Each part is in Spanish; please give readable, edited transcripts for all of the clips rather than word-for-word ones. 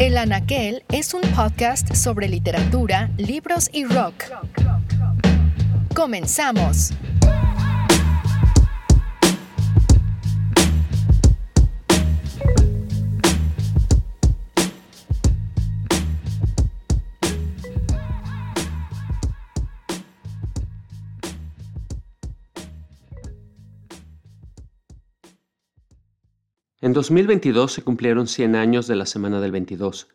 El Anaquel es un podcast sobre literatura, libros y rock. ¡Comenzamos! En 2022 se cumplieron 100 años de la Semana del 22,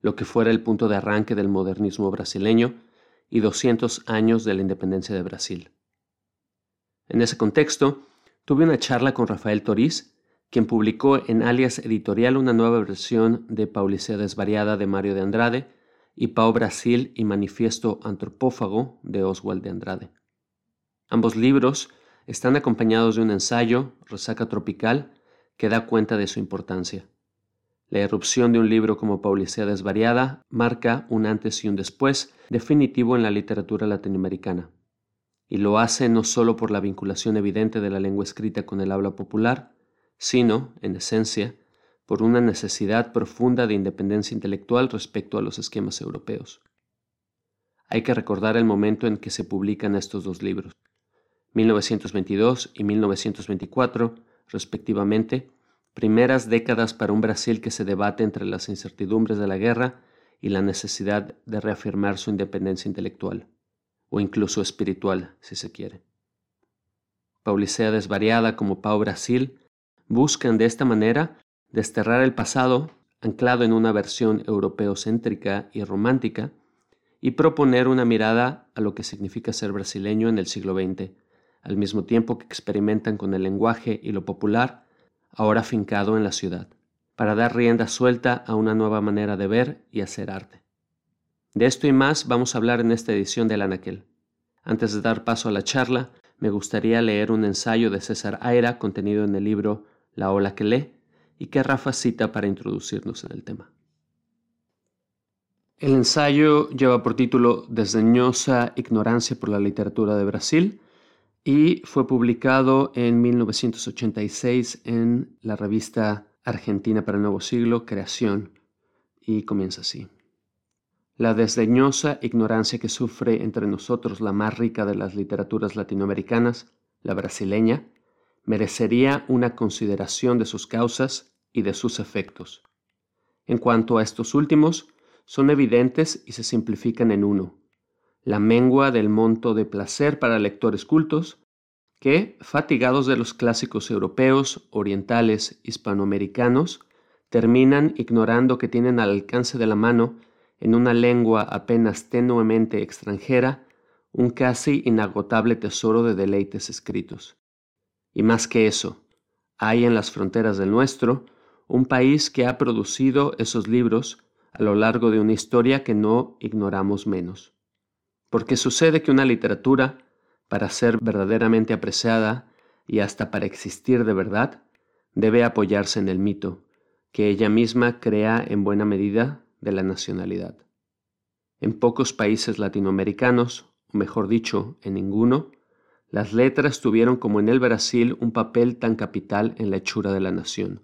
lo que fuera el punto de arranque del modernismo brasileño, y 200 años de la independencia de Brasil. En ese contexto, tuve una charla con Rafael Toriz, quien publicó en Alias Editorial una nueva versión de Paulicea desvariada de Mario de Andrade y Pau Brasil y Manifiesto Antropófago de Oswald de Andrade. Ambos libros están acompañados de un ensayo, Resaca Tropical, que da cuenta de su importancia. La irrupción de un libro como Paulicea desvariada marca un antes y un después definitivo en la literatura latinoamericana. Y lo hace no solo por la vinculación evidente de la lengua escrita con el habla popular, sino, en esencia, por una necesidad profunda de independencia intelectual respecto a los esquemas europeos. Hay que recordar el momento en que se publican estos dos libros, 1922 y 1924, respectivamente, primeras décadas para un Brasil que se debate entre las incertidumbres de la guerra y la necesidad de reafirmar su independencia intelectual, o incluso espiritual, si se quiere. Paulicea desvariada como Pau Brasil buscan de esta manera desterrar el pasado anclado en una versión europeocéntrica y romántica y proponer una mirada a lo que significa ser brasileño en el siglo XX, al mismo tiempo que experimentan con el lenguaje y lo popular ahora afincado en la ciudad, para dar rienda suelta a una nueva manera de ver y hacer arte. De esto y más vamos a hablar en esta edición de El Anaquel. Antes de dar paso a la charla, me gustaría leer un ensayo de César Aira contenido en el libro La Ola que lee y que Rafa cita para introducirnos en el tema. El ensayo lleva por título Desdeñosa ignorancia por la literatura de Brasil, y fue publicado en 1986 en la revista Argentina para el Nuevo Siglo, Creación, y comienza así. La desdeñosa ignorancia que sufre entre nosotros la más rica de las literaturas latinoamericanas, la brasileña, merecería una consideración de sus causas y de sus efectos. En cuanto a estos últimos, son evidentes y se simplifican en uno: la mengua del monto de placer para lectores cultos que, fatigados de los clásicos europeos, orientales, hispanoamericanos, terminan ignorando que tienen al alcance de la mano, en una lengua apenas tenuemente extranjera, un casi inagotable tesoro de deleites escritos. Y más que eso, hay en las fronteras del nuestro un país que ha producido esos libros a lo largo de una historia que no ignoramos menos. Porque sucede que una literatura, para ser verdaderamente apreciada y hasta para existir de verdad, debe apoyarse en el mito, que ella misma crea en buena medida de la nacionalidad. En pocos países latinoamericanos, o mejor dicho, en ninguno, las letras tuvieron como en el Brasil un papel tan capital en la hechura de la nación.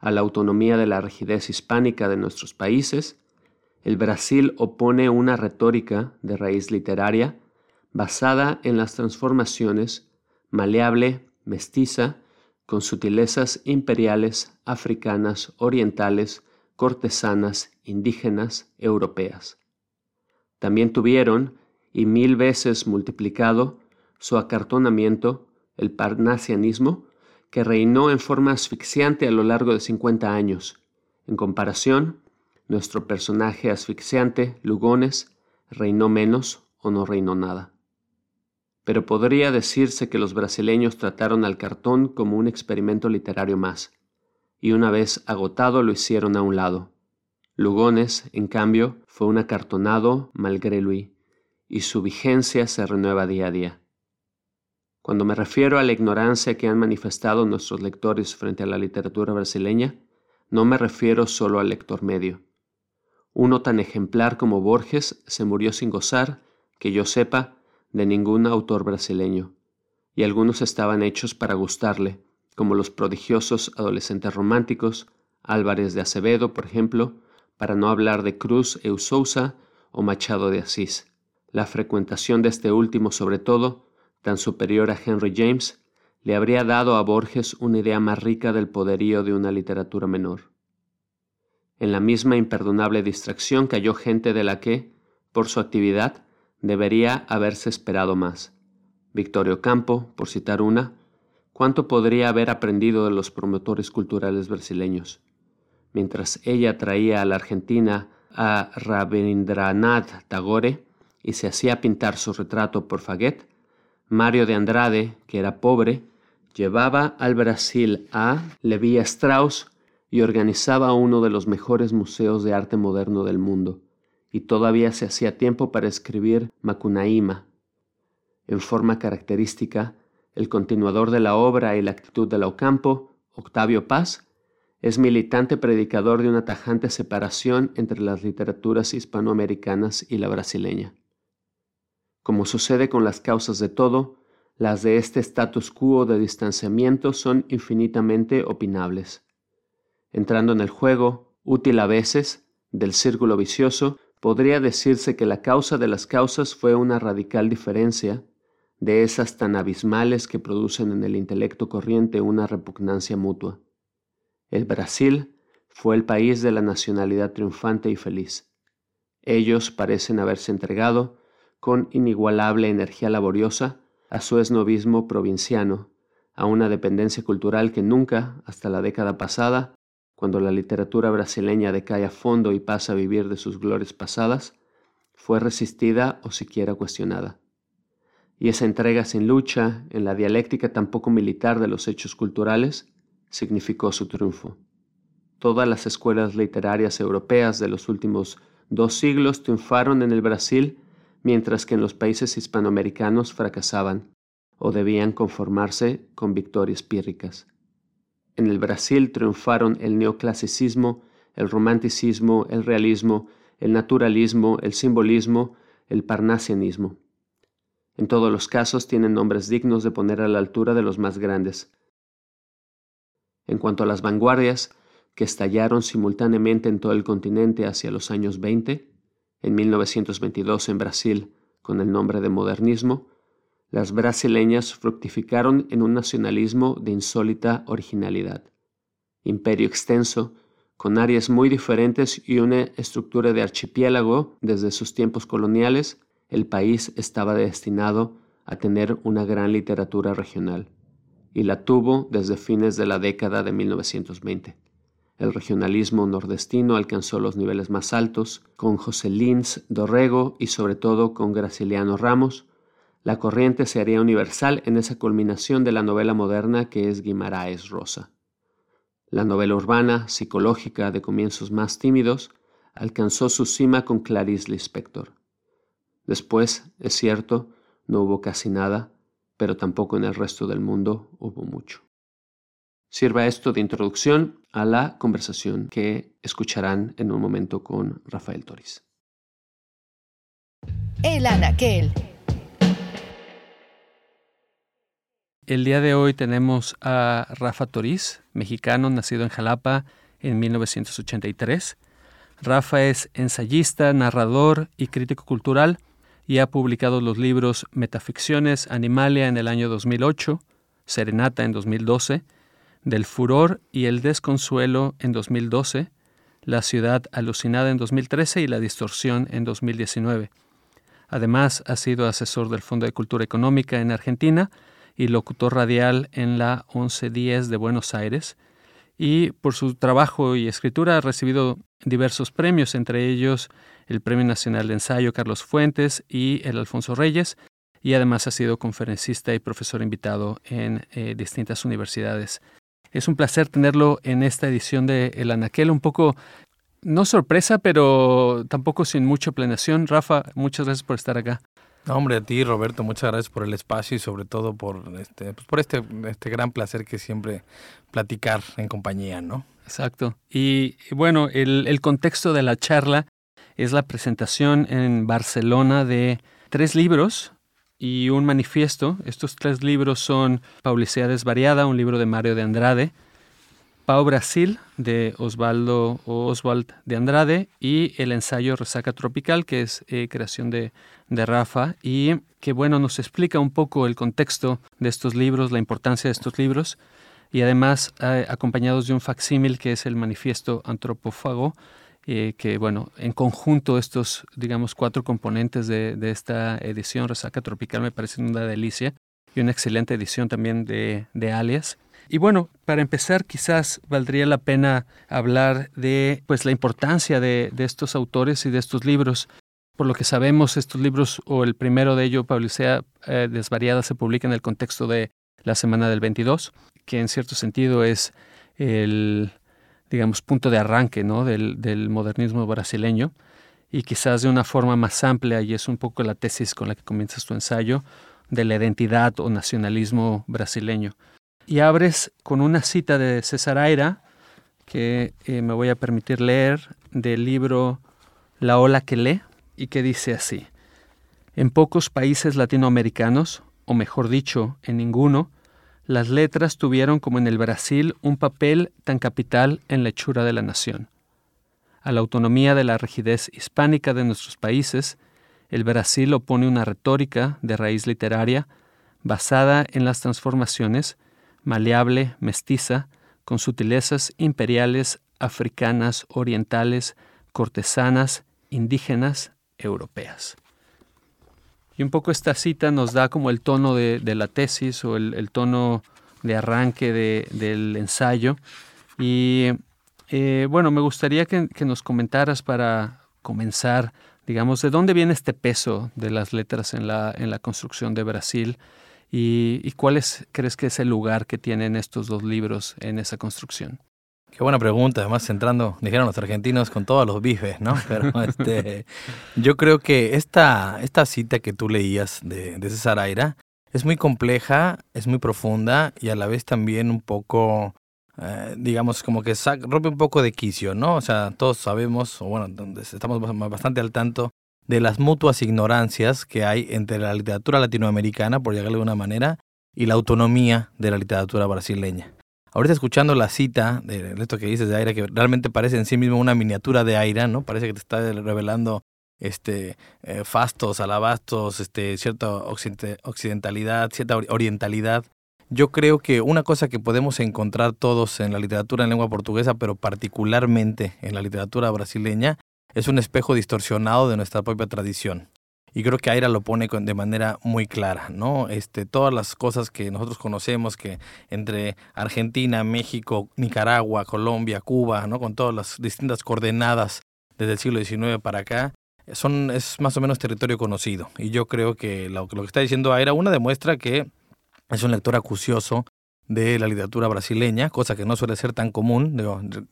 A la autonomía de la rigidez hispánica de nuestros países, el Brasil opone una retórica de raíz literaria basada en las transformaciones, maleable, mestiza, con sutilezas imperiales, africanas, orientales, cortesanas, indígenas, europeas. También tuvieron, y mil veces multiplicado, su acartonamiento, el parnasianismo, que reinó en forma asfixiante a lo largo de 50 años. En comparación, nuestro personaje asfixiante, Lugones, reinó menos o no reinó nada. Pero podría decirse que los brasileños trataron al cartón como un experimento literario más, y una vez agotado lo hicieron a un lado. Lugones, en cambio, fue un acartonado malgré lui, y su vigencia se renueva día a día. Cuando me refiero a la ignorancia que han manifestado nuestros lectores frente a la literatura brasileña, no me refiero solo al lector medio. Uno tan ejemplar como Borges se murió sin gozar, que yo sepa, de ningún autor brasileño, y algunos estaban hechos para gustarle, como los prodigiosos adolescentes románticos, Álvares de Azevedo, por ejemplo, para no hablar de Cruz e Sousa o Machado de Assis. La frecuentación de este último, sobre todo, tan superior a Henry James, le habría dado a Borges una idea más rica del poderío de una literatura menor. En la misma imperdonable distracción cayó gente de la que, por su actividad, debería haberse esperado más. Victoria Ocampo, por citar una, ¿cuánto podría haber aprendido de los promotores culturales brasileños? Mientras ella traía a la Argentina a Rabindranath Tagore y se hacía pintar su retrato por Faguet, Mario de Andrade, que era pobre, llevaba al Brasil a Lévi-Strauss y organizaba uno de los mejores museos de arte moderno del mundo, y todavía se hacía tiempo para escribir Macunaíma. En forma característica, el continuador de la obra y la actitud de la Ocampo, Octavio Paz, es militante predicador de una tajante separación entre las literaturas hispanoamericanas y la brasileña. Como sucede con las causas de todo, las de este status quo de distanciamiento son infinitamente opinables. Entrando en el juego, útil a veces, del círculo vicioso, podría decirse que la causa de las causas fue una radical diferencia, de esas tan abismales que producen en el intelecto corriente una repugnancia mutua. El Brasil fue el país de la nacionalidad triunfante y feliz. Ellos parecen haberse entregado, con inigualable energía laboriosa, a su esnovismo provinciano, a una dependencia cultural que nunca, hasta la década pasada, cuando la literatura brasileña decae a fondo y pasa a vivir de sus glorias pasadas, fue resistida o siquiera cuestionada. Y esa entrega sin lucha, en la dialéctica tampoco militar de los hechos culturales, significó su triunfo. Todas las escuelas literarias europeas de los últimos 2 siglos triunfaron en el Brasil, mientras que en los países hispanoamericanos fracasaban o debían conformarse con victorias pírricas. En el Brasil triunfaron el neoclasicismo, el romanticismo, el realismo, el naturalismo, el simbolismo, el parnasianismo. En todos los casos tienen nombres dignos de poner a la altura de los más grandes. En cuanto a las vanguardias, que estallaron simultáneamente en todo el continente hacia los años 20, en 1922 en Brasil, con el nombre de modernismo, las brasileñas fructificaron en un nacionalismo de insólita originalidad. Imperio extenso, con áreas muy diferentes y una estructura de archipiélago desde sus tiempos coloniales, el país estaba destinado a tener una gran literatura regional, y la tuvo desde fines de la década de 1920. El regionalismo nordestino alcanzó los niveles más altos, con José Lins Dorrego y sobre todo con Graciliano Ramos. La corriente se haría universal en esa culminación de la novela moderna que es Guimarães Rosa. La novela urbana, psicológica, de comienzos más tímidos, alcanzó su cima con Clarice Lispector. Después, es cierto, no hubo casi nada, pero tampoco en el resto del mundo hubo mucho. Sirva esto de introducción a la conversación que escucharán en un momento con Rafael Toriz. El Anaquel. El día de hoy tenemos a Rafa Toriz, mexicano, nacido en Jalapa en 1983. Rafa es ensayista, narrador y crítico cultural y ha publicado los libros Metaficciones, Animalia en el año 2008, Serenata en 2012, Del Furor y el Desconsuelo en 2012, La Ciudad Alucinada en 2013 y La Distorsión en 2019. Además, ha sido asesor del Fondo de Cultura Económica en Argentina y locutor radial en la 1110 de Buenos Aires, y por su trabajo y escritura ha recibido diversos premios, entre ellos el Premio Nacional de Ensayo Carlos Fuentes y el Alfonso Reyes, y además ha sido conferencista y profesor invitado en distintas universidades. Es un placer tenerlo en esta edición de El Anaquel, un poco, no sorpresa, pero tampoco sin mucha planeación. Rafa, muchas gracias por estar acá. No, hombre, a ti, Roberto, muchas gracias por el espacio y sobre todo por este gran placer que siempre platicar en compañía, ¿no? Exacto. Y bueno, el contexto de la charla es la presentación en Barcelona de 3 libros y un manifiesto. Estos 3 libros son Paulicea desvariada, un libro de Mario de Andrade, Pau Brasil, de Oswald de Andrade, y el ensayo Resaca Tropical, que es creación de Rafa, y que bueno, nos explica un poco el contexto de estos libros, la importancia de estos libros, y además acompañados de un facsímil que es el Manifiesto Antropófago, que bueno, en conjunto estos, digamos, 4 componentes de esta edición Resaca Tropical me parecen una delicia, y una excelente edición también de Alias. Y bueno, para empezar quizás valdría la pena hablar de pues la importancia de estos autores y de estos libros. Por lo que sabemos, estos libros, o el primero de ellos, Paulicea desvariada, se publica en el contexto de la Semana del 22, que en cierto sentido es el, digamos, punto de arranque, ¿no?, del modernismo brasileño, y quizás de una forma más amplia, y es un poco la tesis con la que comienzas tu ensayo, de la identidad o nacionalismo brasileño. Y abres con una cita de César Aira, que me voy a permitir leer, del libro La Ola que lee, y que dice así: en pocos países latinoamericanos, o mejor dicho, en ninguno, las letras tuvieron como en el Brasil un papel tan capital en la hechura de la nación. A la autonomía de la rigidez hispánica de nuestros países, el Brasil opone una retórica de raíz literaria basada en las transformaciones, maleable, mestiza, con sutilezas imperiales, africanas, orientales, cortesanas, indígenas, europeas. Y un poco esta cita nos da como el tono de la tesis, o el tono de arranque del ensayo. Y bueno, me gustaría que nos comentaras, para comenzar, digamos, de dónde viene este peso de las letras en la construcción de Brasil, ¿Y cuál crees que es el lugar que tienen estos 2 libros en esa construcción? Qué buena pregunta, además entrando, dijeron los argentinos, con todos los bifes, ¿no? Pero yo creo que esta cita que tú leías de César Aira es muy compleja, es muy profunda, y a la vez también un poco, digamos, como que rompe un poco de quicio, ¿no? O sea, todos sabemos, o bueno, estamos bastante al tanto de las mutuas ignorancias que hay entre la literatura latinoamericana, por llamarle de una manera, y la autonomía de la literatura brasileña. Ahorita, escuchando la cita de esto que dices de Aira, que realmente parece en sí mismo una miniatura de Aira, ¿no? Parece que te está revelando fastos, alabastos, cierta occidentalidad, cierta orientalidad. Yo creo que una cosa que podemos encontrar todos en la literatura en lengua portuguesa, pero particularmente en la literatura brasileña, es un espejo distorsionado de nuestra propia tradición. Y creo que Aira lo pone de manera muy clara, ¿no? Todas las cosas que nosotros conocemos, que entre Argentina, México, Nicaragua, Colombia, Cuba, ¿no?, con todas las distintas coordenadas desde el siglo XIX para acá, es más o menos territorio conocido. Y yo creo que lo que está diciendo Aira, una, demuestra que es un lector acucioso de la literatura brasileña, cosa que no suele ser tan común.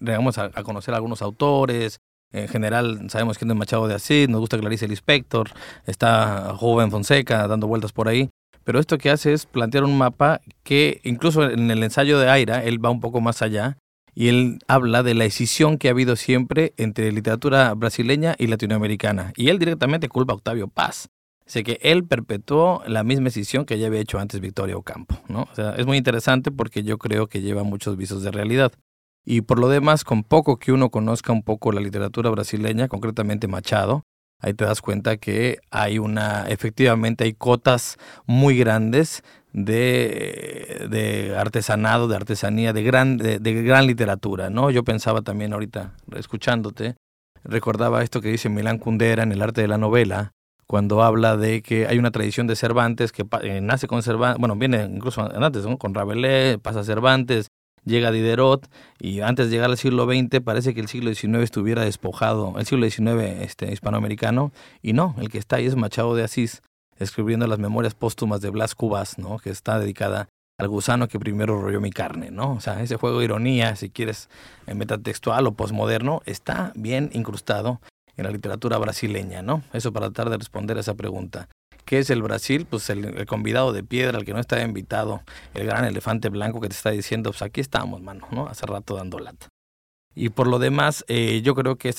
Llegamos a conocer a algunos autores. En general sabemos quién es Machado de Asís, nos gusta Clarice Lispector, está Joven Fonseca dando vueltas por ahí, pero esto que hace es plantear un mapa que, incluso en el ensayo de Aira, él va un poco más allá, y él habla de la escisión que ha habido siempre entre literatura brasileña y latinoamericana, y él directamente culpa a Octavio Paz. Así que él perpetuó la misma escisión que ya había hecho antes Victoria Ocampo, ¿no? O sea, es muy interesante porque yo creo que lleva muchos visos de realidad. Y por lo demás, con poco que uno conozca un poco la literatura brasileña, concretamente Machado, ahí te das cuenta que efectivamente hay cotas muy grandes de artesanado, de artesanía, de gran literatura, ¿no? Yo pensaba también ahorita, escuchándote, recordaba esto que dice Milán Kundera en El arte de la novela, cuando habla de que hay una tradición de Cervantes que nace con Cervantes, bueno, viene incluso antes, ¿no?, con Rabelais, pasa Cervantes, llega Diderot, y antes de llegar al siglo XX parece que el siglo XIX estuviera despojado, el siglo XIX hispanoamericano, y no, el que está ahí es Machado de Asís, escribiendo las memorias póstumas de Blas Cubas, ¿no?, que está dedicada al gusano que primero royó mi carne, ¿no? O sea, ese juego de ironía, si quieres, en metatextual o posmoderno, está bien incrustado en la literatura brasileña, ¿no? Eso para tratar de responder a esa pregunta. ¿Qué es el Brasil? Pues el convidado de piedra, el que no está invitado, el gran elefante blanco que te está diciendo, pues aquí estamos, mano, ¿no?, hace rato dando lata. Y por lo demás, yo creo que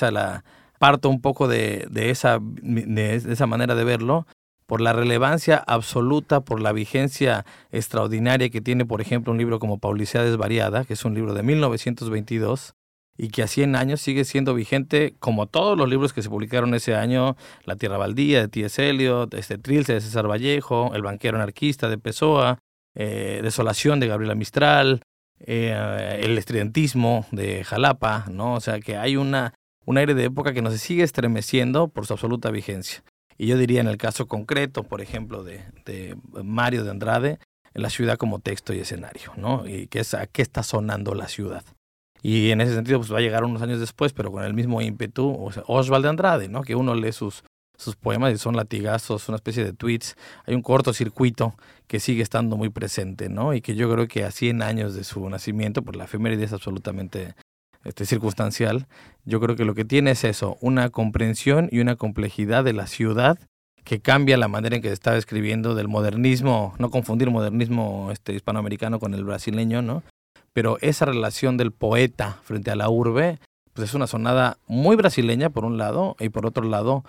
parto un poco de esa manera de verlo, por la relevancia absoluta, por la vigencia extraordinaria que tiene, por ejemplo, un libro como Paulicea desvariada, que es un libro de 1922, y que a 100 años sigue siendo vigente, como todos los libros que se publicaron ese año, La tierra baldía, de T.S. Eliot, Trilce, de César Vallejo, El banquero anarquista, de Pessoa, Desolación, de Gabriela Mistral, El estridentismo, de Jalapa, ¿no? O sea, que hay un aire de época que nos sigue estremeciendo por su absoluta vigencia. Y yo diría, en el caso concreto, por ejemplo, de Mario de Andrade, la ciudad como texto y escenario, ¿no? Y que es, ¿a qué está sonando la ciudad? Y en ese sentido, pues va a llegar unos años después, pero con el mismo ímpetu, o sea, Oswald de Andrade, ¿no? Que uno lee sus poemas y son latigazos, una especie de tweets. Hay un cortocircuito que sigue estando muy presente, ¿no? Y que yo creo que a 100 años de su nacimiento, por la efeméride es absolutamente circunstancial, yo creo que lo que tiene es eso, una comprensión y una complejidad de la ciudad que cambia la manera en que se estaba escribiendo del modernismo, no confundir modernismo hispanoamericano con el brasileño, ¿no? Pero esa relación del poeta frente a la urbe, pues es una sonada muy brasileña por un lado y por otro lado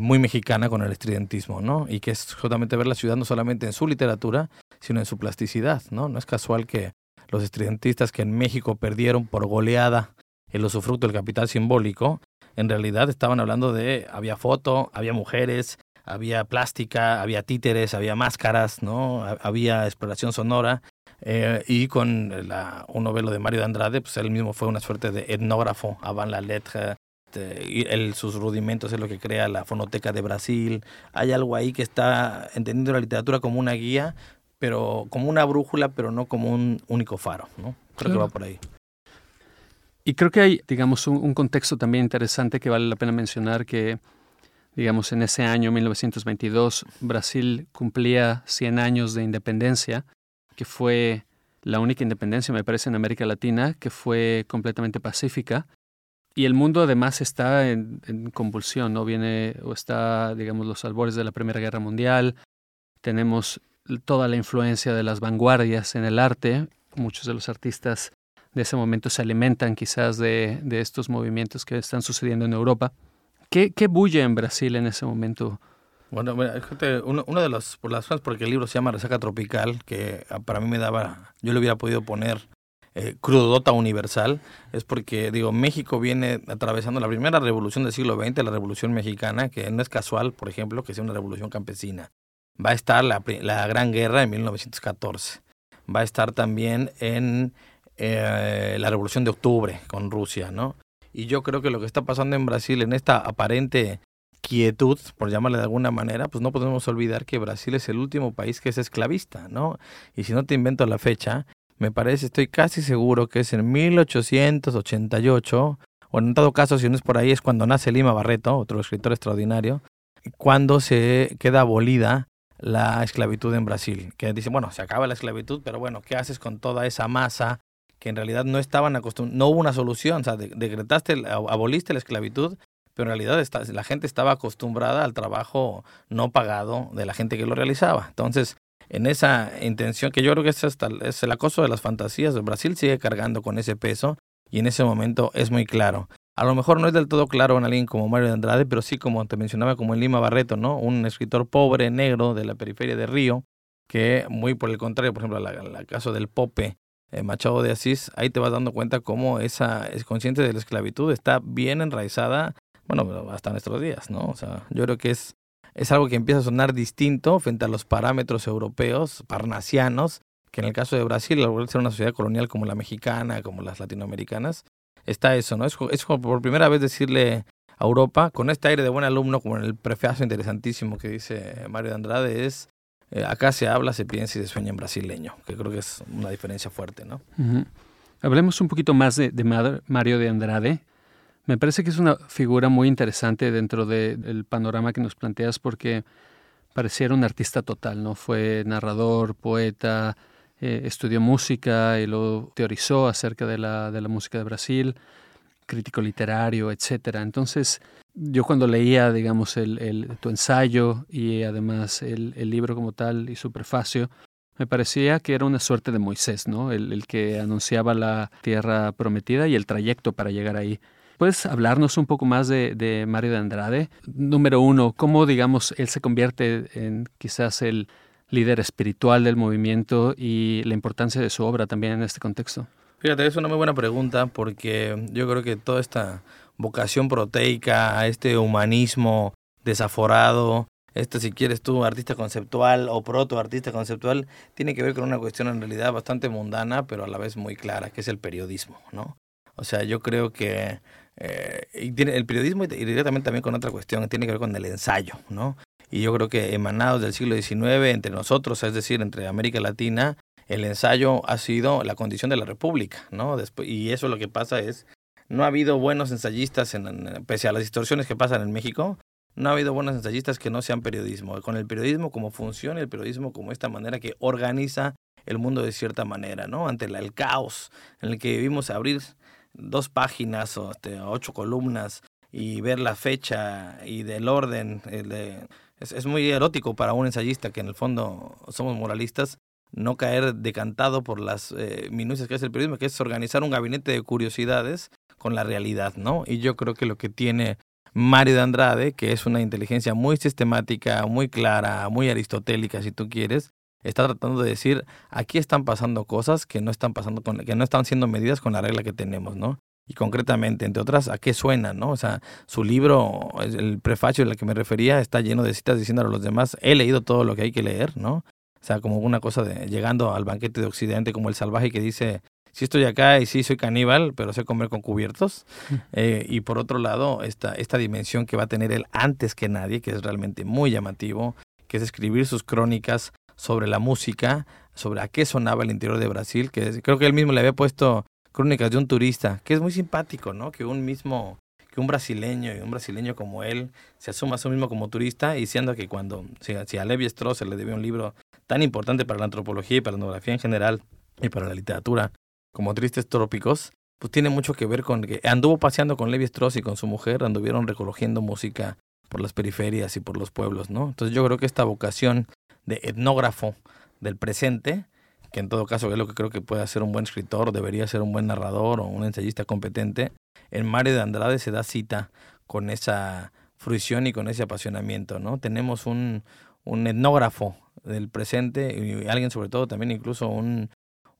muy mexicana con el estridentismo, ¿no? Y que es justamente ver la ciudad no solamente en su literatura, sino en su plasticidad, ¿no? No es casual que los estridentistas que en México perdieron por goleada el usufructo del capital simbólico, en realidad estaban hablando de, había foto, había mujeres, había plástica, había títeres, había máscaras, ¿no? Había exploración sonora. Y con un novelo de Mario de Andrade, pues él mismo fue una suerte de etnógrafo, avant la lettre, sus rudimentos es lo que crea la Fonoteca de Brasil. Hay algo ahí que está entendiendo la literatura como una guía, pero como una brújula, pero no como un único faro, ¿no? Creo que va por ahí. Y creo que hay, digamos, un contexto también interesante que vale la pena mencionar, que, digamos, en ese año 1922, Brasil cumplía 100 años de independencia, que fue la única independencia, me parece, en América Latina, que fue completamente pacífica. Y el mundo además está en convulsión, ¿no? Viene, o está, digamos, los albores de la Primera Guerra Mundial. Tenemos toda la influencia de las vanguardias en el arte. Muchos de los artistas de ese momento se alimentan quizás de estos movimientos que están sucediendo en Europa. ¿Qué bulle en Brasil en ese momento? Bueno, fíjate, uno de las razones porque el libro se llama Resaca Tropical, que para mí me daba, yo le hubiera podido poner crudota universal, es porque, digo, México viene atravesando la primera revolución del siglo XX, la Revolución Mexicana, que no es casual, por ejemplo, que sea una revolución campesina. Va a estar la Gran Guerra en 1914. Va a estar también en la Revolución de Octubre con Rusia, ¿no? Y yo creo que lo que está pasando en Brasil, en esta aparente quietud, por llamarle de alguna manera, pues no podemos olvidar que Brasil es el último país que es esclavista, ¿no? Y si no te invento la fecha, me parece, estoy casi seguro que es en 1888, o en todo caso, si no es por ahí, es cuando nace Lima Barreto, otro escritor extraordinario, cuando se queda abolida la esclavitud en Brasil. Que dice, bueno, se acaba la esclavitud, pero bueno, ¿qué haces con toda esa masa que en realidad no estaban acostumbrados? No hubo una solución, o sea, aboliste la esclavitud, pero en realidad la gente estaba acostumbrada al trabajo no pagado de la gente que lo realizaba. Entonces, en esa intención, que yo creo que es el acoso de las fantasías, el Brasil sigue cargando con ese peso y en ese momento es muy claro. A lo mejor no es del todo claro en alguien como Mario de Andrade, pero sí, como te mencionaba, como en Lima Barreto, ¿no? Un escritor pobre, negro, de la periferia de Río, que muy por el contrario, por ejemplo, el caso del Pope, Machado de Asís, ahí te vas dando cuenta cómo esa conciencia de la esclavitud está bien enraizada. Bueno, hasta nuestros días, ¿no? O sea, yo creo que es algo que empieza a sonar distinto frente a los parámetros europeos, parnasianos, que en el caso de Brasil, al ser una sociedad colonial como la mexicana, como las latinoamericanas, está eso, ¿no? Es como por primera vez decirle a Europa, con este aire de buen alumno, como en el prefacio interesantísimo que dice Mario de Andrade, es acá se habla, se piensa y se sueña en brasileño, que creo que es una diferencia fuerte, ¿no? Uh-huh. Hablemos un poquito más de Mario de Andrade. Me parece que es una figura muy interesante dentro del panorama que nos planteas, porque pareciera un artista total, ¿no? Fue narrador, poeta, estudió música y lo teorizó acerca de la música de Brasil, crítico literario, etcétera. Entonces, yo cuando leía, digamos, tu ensayo y además el libro como tal y su prefacio, me parecía que era una suerte de Moisés, ¿no? El que anunciaba la tierra prometida y el trayecto para llegar ahí. ¿Puedes hablarnos un poco más de Mario de Andrade? Número uno, ¿cómo, digamos, él se convierte en quizás el líder espiritual del movimiento y la importancia de su obra también en este contexto? Fíjate, es una muy buena pregunta porque yo creo que toda esta vocación proteica a este humanismo desaforado, si quieres tú, artista conceptual o protoartista conceptual, tiene que ver con una cuestión en realidad bastante mundana, pero a la vez muy clara, que es el periodismo, ¿no? O sea, yo creo que el periodismo y directamente también con otra cuestión que tiene que ver con el ensayo, ¿no? Y yo creo que emanados del siglo XIX, entre nosotros, es decir, entre América Latina, el ensayo ha sido la condición de la República, ¿no? Después, y eso lo que pasa es, no ha habido buenos ensayistas, pese a las distorsiones que pasan en México, no ha habido buenos ensayistas que no sean periodismo. Con el periodismo como función, el periodismo como esta manera que organiza el mundo de cierta manera, ¿no? Ante el caos en el que vivimos, abrir 2 páginas o 8 columnas y ver la fecha y del orden. Es muy erótico para un ensayista que en el fondo somos moralistas no caer decantado por las minucias que hace el periodismo, que es organizar un gabinete de curiosidades con la realidad, ¿no? Y yo creo que lo que tiene Mario de Andrade, que es una inteligencia muy sistemática, muy clara, muy aristotélica, si tú quieres, está tratando de decir, aquí están pasando cosas que no están siendo medidas con la regla que tenemos, ¿no? Y concretamente, entre otras, ¿a qué suena, no? O sea, su libro, el prefacio al que me refería, está lleno de citas diciendo a los demás, he leído todo lo que hay que leer, ¿no? O sea, como una cosa de llegando al banquete de Occidente, como el salvaje que dice, sí estoy acá y sí soy caníbal, pero sé comer con cubiertos. Y por otro lado, esta dimensión que va a tener él antes que nadie, que es realmente muy llamativo, que es escribir sus crónicas sobre la música, sobre a qué sonaba el interior de Brasil, creo que él mismo le había puesto crónicas de un turista, que es muy simpático, ¿no? Que un brasileño y un brasileño como él se asuma a sí mismo como turista, diciendo que cuando si a Lévi-Strauss se le debe un libro tan importante para la antropología y para la etnografía en general y para la literatura, como Tristes Trópicos, pues tiene mucho que ver con que anduvo paseando con Lévi-Strauss y con su mujer, anduvieron recogiendo música por las periferias y por los pueblos, ¿no? Entonces yo creo que esta vocación de etnógrafo del presente, que en todo caso es lo que creo que puede hacer un buen escritor, debería ser un buen narrador o un ensayista competente, en Mario de Andrade se da cita con esa fruición y con ese apasionamiento, ¿no? Tenemos un etnógrafo del presente y alguien sobre todo también incluso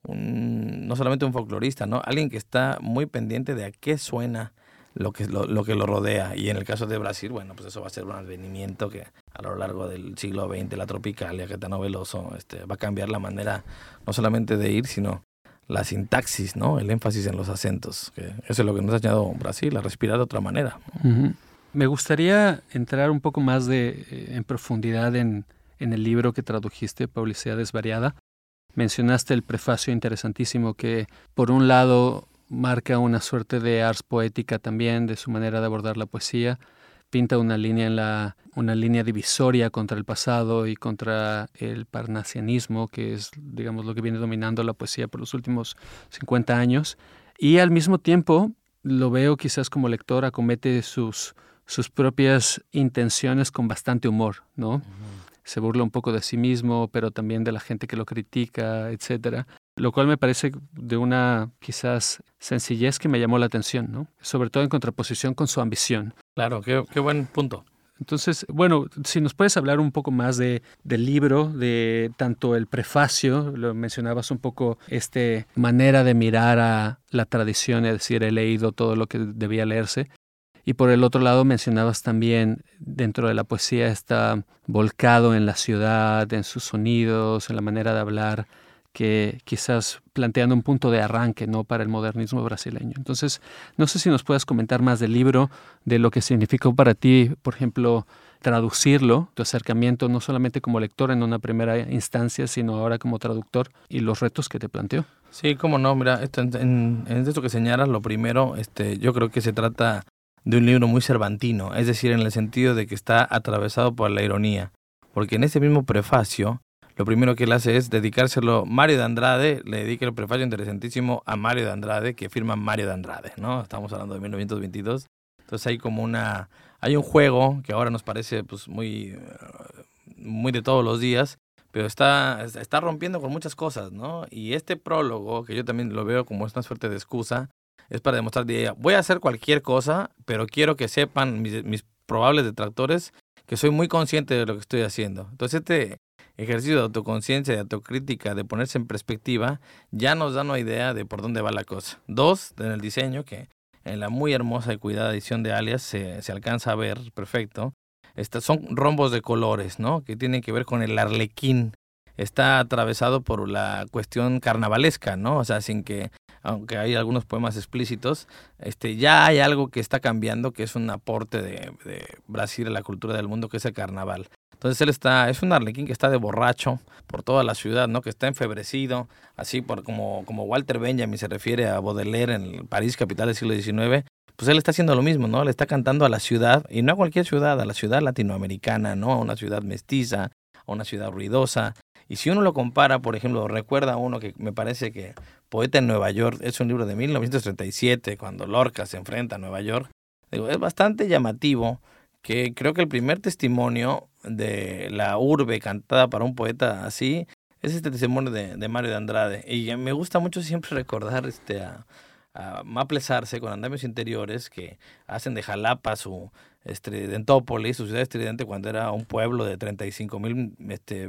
no solamente un folclorista, ¿no? Alguien que está muy pendiente de a qué suena lo que lo rodea. Y en el caso de Brasil, bueno, pues eso va a ser un advenimiento que a lo largo del siglo XX, la tropicalia que está noveloso, va a cambiar la manera no solamente de ir, sino la sintaxis, ¿no? El énfasis en los acentos. Que eso es lo que nos ha enseñado Brasil, a respirar de otra manera. Uh-huh. Me gustaría entrar un poco más en profundidad en el libro que tradujiste, Paulicea desvariada. Mencionaste el prefacio interesantísimo que, por un lado, marca una suerte de ars poética también, de su manera de abordar la poesía. Pinta una línea, una línea divisoria contra el pasado y contra el parnasianismo, que es, digamos, lo que viene dominando la poesía por los últimos 50 años. Y al mismo tiempo, lo veo quizás como lector, acomete sus propias intenciones con bastante humor, ¿no? Uh-huh. Se burla un poco de sí mismo, pero también de la gente que lo critica, etcétera. Lo cual me parece de una, quizás, sencillez que me llamó la atención, ¿no? Sobre todo en contraposición con su ambición. Claro, qué buen punto. Entonces, bueno, si nos puedes hablar un poco más del libro, de tanto el prefacio, lo mencionabas un poco, manera de mirar a la tradición, es decir, he leído todo lo que debía leerse. Y por el otro lado mencionabas también, dentro de la poesía está volcado en la ciudad, en sus sonidos, en la manera de hablar, que quizás planteando un punto de arranque, ¿no?, para el modernismo brasileño. Entonces, no sé si nos puedas comentar más del libro, de lo que significó para ti, por ejemplo, traducirlo, tu acercamiento no solamente como lector en una primera instancia, sino ahora como traductor y los retos que te planteó. Sí, cómo no, mira, en esto que señalas, lo primero, yo creo que se trata de un libro muy cervantino, es decir, en el sentido de que está atravesado por la ironía, porque en ese mismo prefacio, lo primero que él hace es dedicárselo, Mario de Andrade, le dedica el prefacio interesantísimo a Mario de Andrade, que firma Mario de Andrade, ¿no? Estamos hablando de 1922, entonces hay como hay un juego que ahora nos parece pues muy, muy de todos los días, pero está rompiendo con muchas cosas, ¿no? Y este prólogo, que yo también lo veo como una suerte de excusa, es para demostrar, diría, voy a hacer cualquier cosa, pero quiero que sepan mis probables detractores que soy muy consciente de lo que estoy haciendo. Entonces este ejercicio de autoconciencia, de autocrítica, de ponerse en perspectiva, ya nos da una idea de por dónde va la cosa. Dos, en el diseño, que en la muy hermosa y cuidada edición de Alias se alcanza a ver perfecto. Son rombos de colores, ¿no?, que tienen que ver con el arlequín. Está atravesado por la cuestión carnavalesca, ¿no? O sea, sin que, aunque hay algunos poemas explícitos, ya hay algo que está cambiando, que es un aporte de Brasil a la cultura del mundo, que es el carnaval. Entonces es un arlequín que está de borracho por toda la ciudad, ¿no?, que está enfebrecido, así como Walter Benjamin se refiere a Baudelaire en París, capital del siglo XIX. Pues él está haciendo lo mismo, ¿no? Le está cantando a la ciudad, y no a cualquier ciudad, a la ciudad latinoamericana, ¿no?, a una ciudad mestiza, a una ciudad ruidosa. Y si uno lo compara, por ejemplo, recuerda uno que me parece que Poeta en Nueva York es un libro de 1937, cuando Lorca se enfrenta a Nueva York. Digo, es bastante llamativo que creo que el primer testimonio de la urbe cantada para un poeta así es este testimonio de Mario de Andrade. Y me gusta mucho siempre recordar a Maples Arce con Andamios Interiores, que hacen de Jalapa su estridentópolis, su ciudad estridente, cuando era un pueblo de 35,000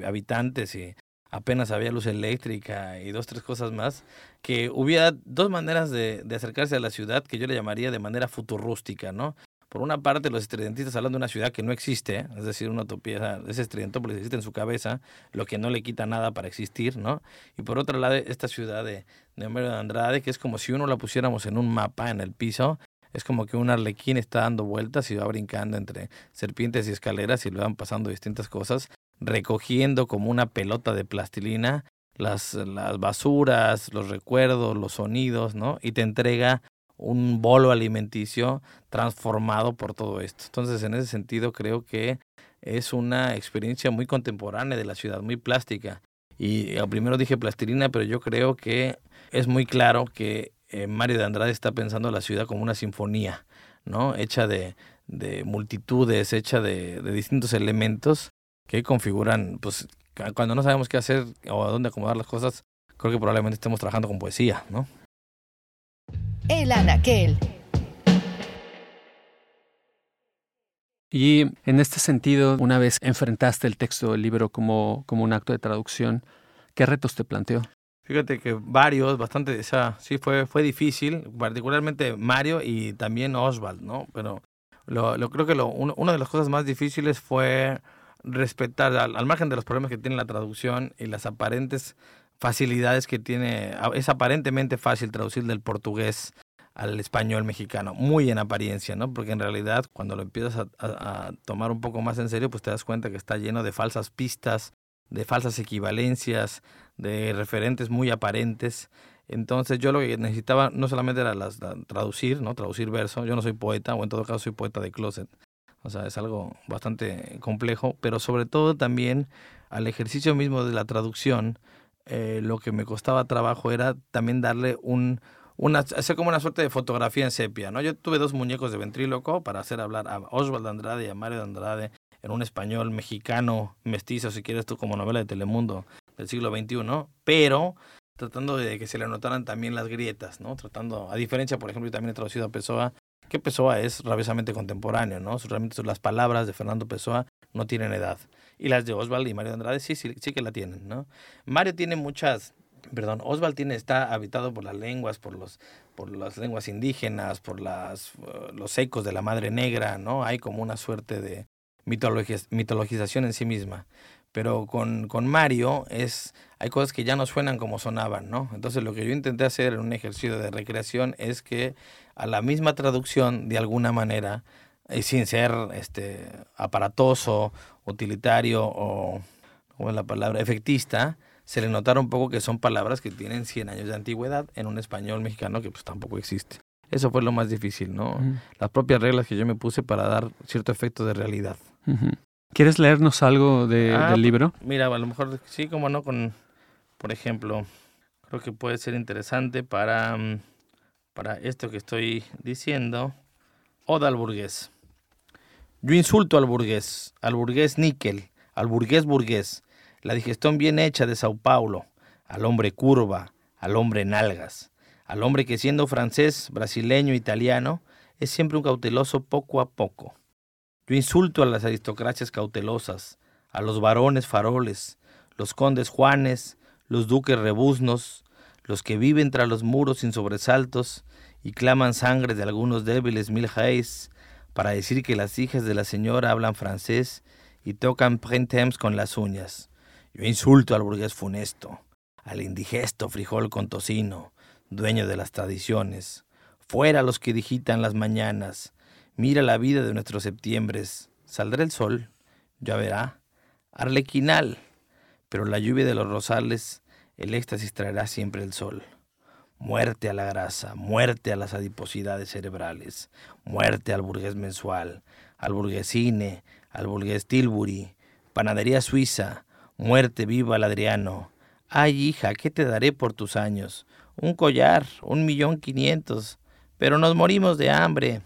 habitantes y apenas había luz eléctrica y 2, 3 cosas más, que hubiera dos maneras de acercarse a la ciudad que yo le llamaría de manera futurrústica, ¿no? Por una parte, los estridentistas hablan de una ciudad que no existe, es decir, una utopía, ese estridentópolis existe en su cabeza, lo que no le quita nada para existir, ¿no? Y por otro lado, esta ciudad de Mario de Andrade, que es como si uno la pusiéramos en un mapa, en el piso, es como que un arlequín está dando vueltas y va brincando entre serpientes y escaleras y le van pasando distintas cosas, recogiendo como una pelota de plastilina las basuras, los recuerdos, los sonidos, ¿no? Y te entrega un bolo alimenticio transformado por todo esto. Entonces, en ese sentido, creo que es una experiencia muy contemporánea de la ciudad, muy plástica. Y primero dije plastilina, pero yo creo que es muy claro que Mario de Andrade está pensando la ciudad como una sinfonía, ¿no?, hecha de multitudes, hecha de distintos elementos que configuran, pues, cuando no sabemos qué hacer o a dónde acomodar las cosas, creo que probablemente estemos trabajando con poesía, ¿no? El Anaquel. Y en este sentido, una vez enfrentaste el texto del libro como un acto de traducción, ¿qué retos te planteó? Fíjate que varios, bastante, o sea, sí fue difícil, particularmente Mario y también Oswald, ¿no? Pero creo que una de las cosas más difíciles fue respetar, al margen de los problemas que tiene la traducción y las aparentes facilidades que tiene, es aparentemente fácil traducir del portugués al español mexicano, muy en apariencia, ¿no? Porque en realidad cuando lo empiezas a tomar un poco más en serio, pues te das cuenta que está lleno de falsas pistas, de falsas equivalencias, de referentes muy aparentes. Entonces yo lo que necesitaba no solamente era traducir, ¿no?, traducir verso, yo no soy poeta, o en todo caso soy poeta de closet, o sea, es algo bastante complejo, pero sobre todo también al ejercicio mismo de la traducción. Lo que me costaba trabajo era también darle hacer como una suerte de fotografía en sepia, ¿no? Yo tuve dos muñecos de ventríloco para hacer hablar a Oswald de Andrade y a Mario de Andrade en un español mexicano mestizo, si quieres tú, como novela de Telemundo del siglo XXI, pero tratando de que se le notaran también las grietas, ¿no? Tratando, a diferencia, por ejemplo, yo también he traducido a Pessoa, que Pessoa es rabiosamente contemporáneo, ¿no? Realmente las palabras de Fernando Pessoa no tienen edad. Y las de Oswald y Mario de Andrade sí que la tienen, ¿no? Oswald está habitado por las lenguas, por las lenguas indígenas, por los ecos de la madre negra, ¿no? Hay como una suerte de mitologización en sí misma. Pero con Mario hay cosas que ya no suenan como sonaban, ¿no? Entonces lo que yo intenté hacer en un ejercicio de recreación es que a la misma traducción, de alguna manera, y sin ser aparatoso, utilitario o, ¿cómo es la palabra?, efectista, se le notara un poco que son palabras que tienen 100 años de antigüedad en un español mexicano que pues tampoco existe. Eso fue lo más difícil, ¿no? Uh-huh. Las propias reglas que yo me puse para dar cierto efecto de realidad. Uh-huh. ¿Quieres leernos algo del libro? Mira, a lo mejor sí, como no, por ejemplo, creo que puede ser interesante para esto que estoy diciendo. Oda al burgués. Yo insulto al burgués níquel, al burgués, la digestión bien hecha de Sao Paulo, al hombre curva, al hombre nalgas, al hombre que siendo francés, brasileño, italiano, es siempre un cauteloso poco a poco. Yo insulto a las aristocracias cautelosas, a los varones faroles, los condes juanes, los duques rebuznos, los que viven tras los muros sin sobresaltos y claman sangre de algunos débiles milhaes para decir que las hijas de la señora hablan francés y tocan printemps con las uñas. Yo insulto al burgués funesto, al indigesto frijol con tocino, dueño de las tradiciones. Fuera los que digitan las mañanas. Mira la vida de nuestros septiembres. Saldrá el sol, ya verá, arlequinal, pero la lluvia de los rosales, el éxtasis traerá siempre el sol. Muerte a la grasa, muerte a las adiposidades cerebrales, muerte al burgués mensual, al burgués cine, al burgués Tilbury, panadería suiza, muerte viva al Adriano. Ay, hija, ¿qué te daré por tus años? Un collar, 1,500,000, pero nos morimos de hambre.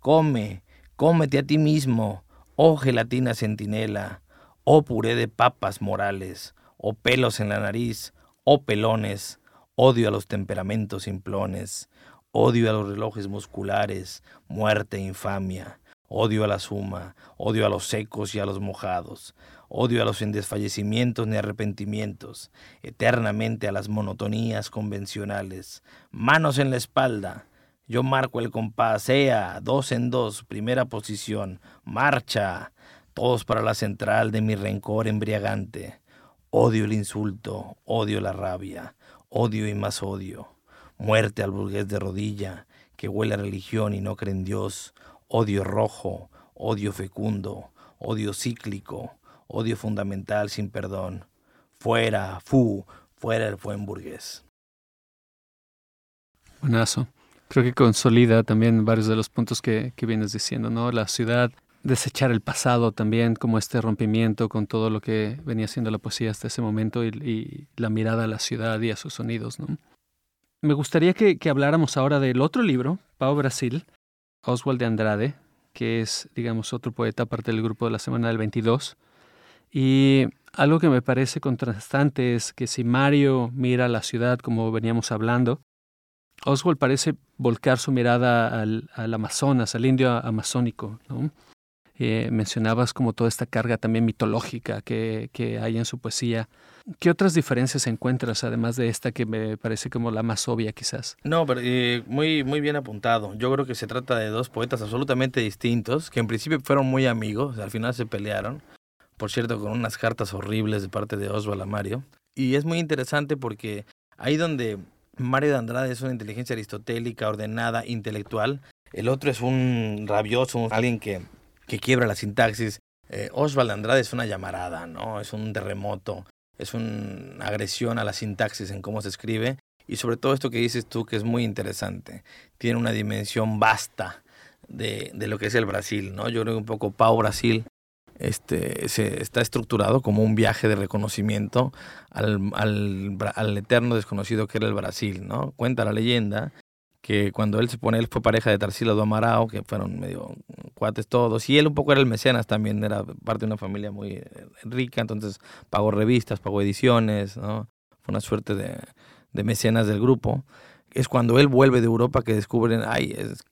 Come, cómete a ti mismo, oh gelatina centinela, oh puré de papas morales, oh pelos en la nariz, oh pelones. Odio a los temperamentos simplones, odio a los relojes musculares, muerte e infamia, odio a la suma, odio a los secos y a los mojados, odio a los sin desfallecimientos ni arrepentimientos, eternamente a las monotonías convencionales, manos en la espalda, yo marco el compás, sea, 2 en 2, primera posición, marcha, todos para la central de mi rencor embriagante, odio el insulto, odio la rabia, odio y más odio, muerte al burgués de rodilla, que huele a religión y no cree en Dios, odio rojo, odio fecundo, odio cíclico, odio fundamental sin perdón, fuera, fuera el buen burgués. Buenazo. Creo que consolida también varios de los puntos que vienes diciendo, ¿no? La ciudad, desechar el pasado también, como este rompimiento con todo lo que venía siendo la poesía hasta ese momento y la mirada a la ciudad y a sus sonidos, ¿no? Me gustaría que habláramos ahora del otro libro, Pau Brasil, Oswald de Andrade, que es, digamos, otro poeta aparte del grupo de la Semana del 22. Y algo que me parece contrastante es que si Mario mira la ciudad como veníamos hablando, Oswald parece volcar su mirada al Amazonas, al indio amazónico, ¿no? Mencionabas como toda esta carga también mitológica que hay en su poesía. ¿Qué otras diferencias encuentras, además de esta que me parece como la más obvia quizás? No, pero muy bien apuntado. Yo creo que se trata de dos poetas absolutamente distintos, que en principio fueron muy amigos, al final se pelearon, por cierto, con unas cartas horribles de parte de Oswald a Mario. Y es muy interesante porque ahí donde Mario de Andrade es una inteligencia aristotélica, ordenada, intelectual, el otro es un rabioso, alguien que quiebra la sintaxis. Oswald de Andrade es una llamarada, ¿no? Es un terremoto, es una agresión a la sintaxis en cómo se escribe. Y sobre todo esto que dices tú, que es muy interesante. Tiene una dimensión vasta de lo que es el Brasil, ¿no? Yo creo que un poco Pau Brasil se está estructurado como un viaje de reconocimiento al eterno desconocido que era el Brasil, ¿no? Cuenta la leyenda que cuando él fue pareja de Tarsila do Amaral, que fueron medio cuates todos, y él un poco era el mecenas también, era parte de una familia muy rica, entonces pagó revistas, pagó ediciones, ¿no? Fue una suerte de mecenas del grupo. Es cuando él vuelve de Europa que descubren,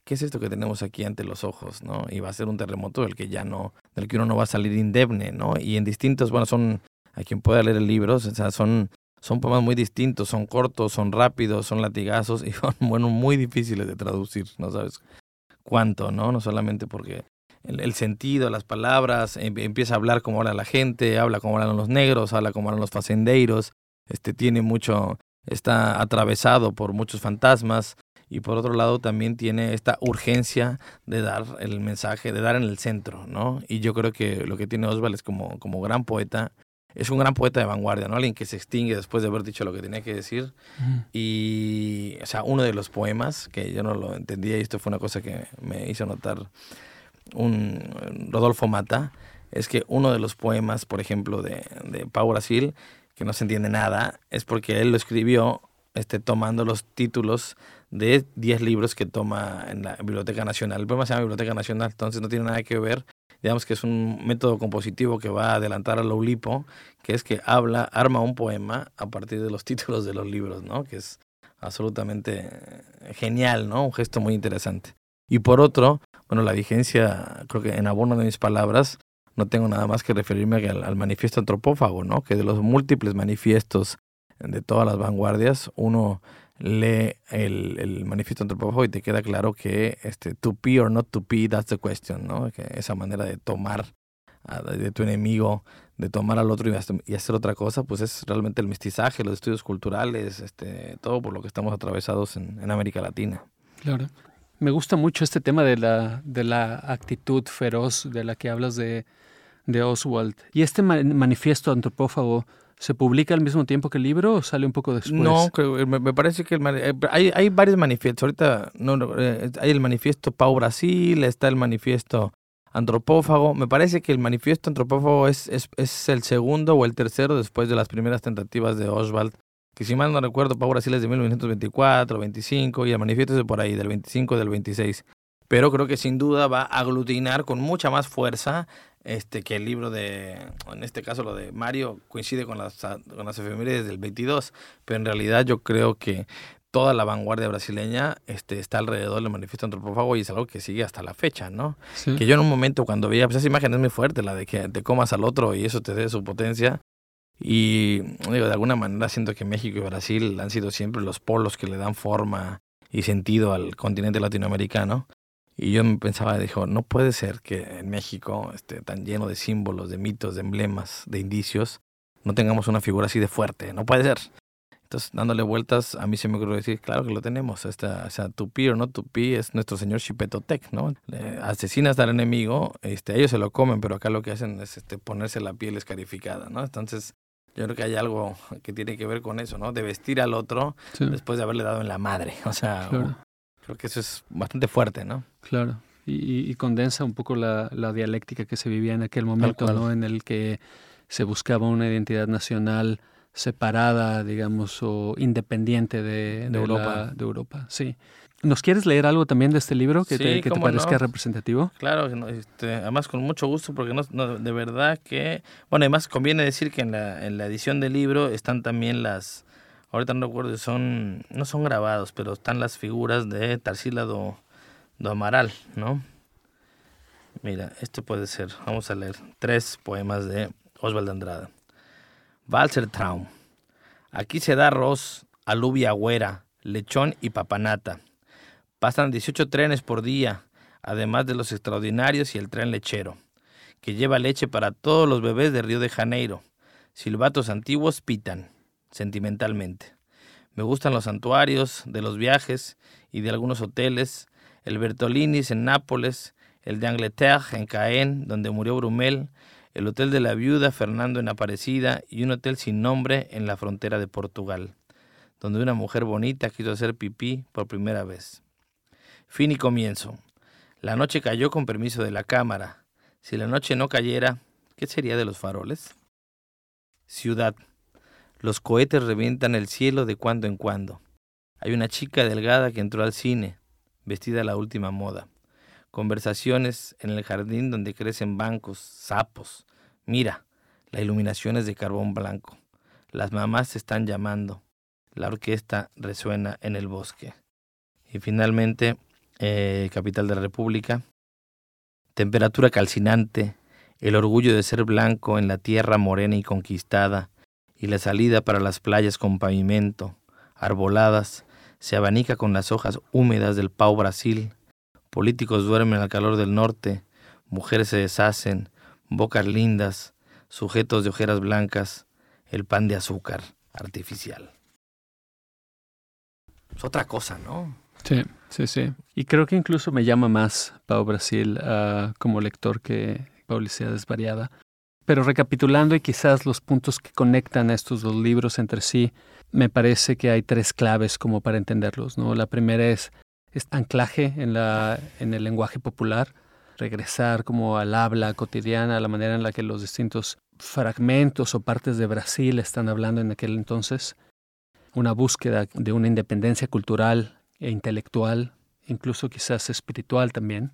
¿qué es esto que tenemos aquí ante los ojos, ¿no? Y va a ser un terremoto del que uno no va a salir indemne, ¿no? Y en distintos, a quien pueda leer el libro, o sea, son poemas muy distintos, son cortos, son rápidos, son latigazos y son, muy difíciles de traducir, no sabes cuánto, ¿no? No solamente porque el sentido, las palabras, empieza a hablar como habla la gente, habla como hablan los negros, habla como hablan los facendeiros, tiene mucho, está atravesado por muchos fantasmas y por otro lado también tiene esta urgencia de dar el mensaje, de dar en el centro, ¿no? Y yo creo que lo que tiene Oswald es como gran poeta, es un gran poeta de vanguardia, ¿no? Alguien que se extingue después de haber dicho lo que tenía que decir. Y, o sea, uno de los poemas que yo no lo entendía, y esto fue una cosa que me hizo notar un Rodolfo Mata, es que uno de los poemas, por ejemplo, de Pau Brasil, que no se entiende nada, es porque él lo escribió tomando los títulos de 10 libros que toma en la Biblioteca Nacional. El poema se llama Biblioteca Nacional, entonces no tiene nada que ver. Digamos que es un método compositivo que va a adelantar a Loulipo, que es que arma un poema a partir de los títulos de los libros, ¿no? Que es absolutamente genial, ¿no? Un gesto muy interesante. Y por otro, bueno, la vigencia, creo que en abono de mis palabras, no tengo nada más que referirme al manifiesto antropófago, ¿no? Que de los múltiples manifiestos de todas las vanguardias, uno lee el manifiesto antropófago y te queda claro que to be or not to be, that's the question, ¿no? Que esa manera de tomar de tu enemigo, de tomar al otro y hacer otra cosa, pues es realmente el mestizaje, los estudios culturales, todo por lo que estamos atravesados en América Latina. Claro. Me gusta mucho este tema de la actitud feroz de la que hablas de Oswald. ¿Y este manifiesto antropófago se publica al mismo tiempo que el libro o sale un poco después? No, me parece que hay varios manifiestos. Ahorita hay el manifiesto Pau Brasil, está el manifiesto antropófago. Me parece que el manifiesto antropófago es el segundo o el tercero después de las primeras tentativas de Oswald, que si mal no recuerdo, Pau Brasil es de 1924, 25, y el manifiesto es de por ahí, del 25, del 26. Pero creo que sin duda va a aglutinar con mucha más fuerza que el libro en este caso lo de Mario, coincide con las efemérides del 22. Pero en realidad yo creo que toda la vanguardia brasileña está alrededor del manifiesto antropófago y es algo que sigue hasta la fecha, ¿no? Sí. Que yo en un momento cuando veía, pues esa imagen es muy fuerte, la de que te comas al otro y eso te dé su potencia. Y digo, de alguna manera siento que México y Brasil han sido siempre los polos que le dan forma y sentido al continente latinoamericano. Y yo me pensaba, dijo, no puede ser que en México, tan lleno de símbolos, de mitos, de emblemas, de indicios, no tengamos una figura así de fuerte, no puede ser. Entonces, dándole vueltas, a mí se me ocurrió decir, claro que lo tenemos, Tupí o no Tupí es nuestro señor Chipetotec, ¿no? Asesinas al enemigo, ellos se lo comen, pero acá lo que hacen es ponerse la piel escarificada, ¿no? Entonces, yo creo que hay algo que tiene que ver con eso, ¿no? De vestir al otro sí. Después de haberle dado en la madre. O sea, claro. Creo que eso es bastante fuerte, ¿no? Claro. Y condensa un poco la dialéctica que se vivía en aquel momento, ¿no? En el que se buscaba una identidad nacional separada, digamos, o independiente de Europa. De Europa, sí. ¿Nos quieres leer algo también de este libro que te parezca representativo? Claro, además con mucho gusto, porque no, de verdad que... Bueno, además conviene decir que en la edición del libro están también las... Ahorita no recuerdo, no son grabados, pero están las figuras de Tarsila do Amaral, ¿no? Mira, esto puede ser. Vamos a leer 3 poemas de Oswald de Andrade. Walsertraum. Aquí se da arroz, alubia güera, lechón y papanata. Pasan 18 trenes por día, además de los extraordinarios y el tren lechero, que lleva leche para todos los bebés de Río de Janeiro. Silbatos antiguos pitan, sentimentalmente. Me gustan los santuarios, de los viajes y de algunos hoteles, el Bertolini's en Nápoles, el de Angleterre en Caen, donde murió Brumel, el Hotel de la Viuda Fernando en Aparecida y un hotel sin nombre en la frontera de Portugal, donde una mujer bonita quiso hacer pipí por primera vez. Fin y comienzo. La noche cayó con permiso de la cámara. Si la noche no cayera, ¿qué sería de los faroles? Ciudad. Los cohetes revientan el cielo de cuando en cuando. Hay una chica delgada que entró al cine, vestida a la última moda. Conversaciones en el jardín donde crecen bancos, sapos. Mira, la iluminación es de carbón blanco. Las mamás se están llamando. La orquesta resuena en el bosque. Y finalmente... Capital de la República. Temperatura calcinante, el orgullo de ser blanco en la tierra morena y conquistada, y la salida para las playas con pavimento, arboladas, se abanica con las hojas húmedas del Pau Brasil. Políticos duermen al calor del norte, mujeres se deshacen, bocas lindas, sujetos de ojeras blancas, el pan de azúcar artificial. Es otra cosa, ¿no? Sí. Y creo que incluso me llama más Pau Brasil como lector que Paulicea desvariada. Pero recapitulando y quizás los puntos que conectan a estos dos libros entre sí, me parece que hay 3 claves como para entenderlos, ¿no? La primera es anclaje en el lenguaje popular, regresar como al habla cotidiana, a la manera en la que los distintos fragmentos o partes de Brasil están hablando en aquel entonces. Una búsqueda de una independencia cultural e intelectual, incluso quizás espiritual también.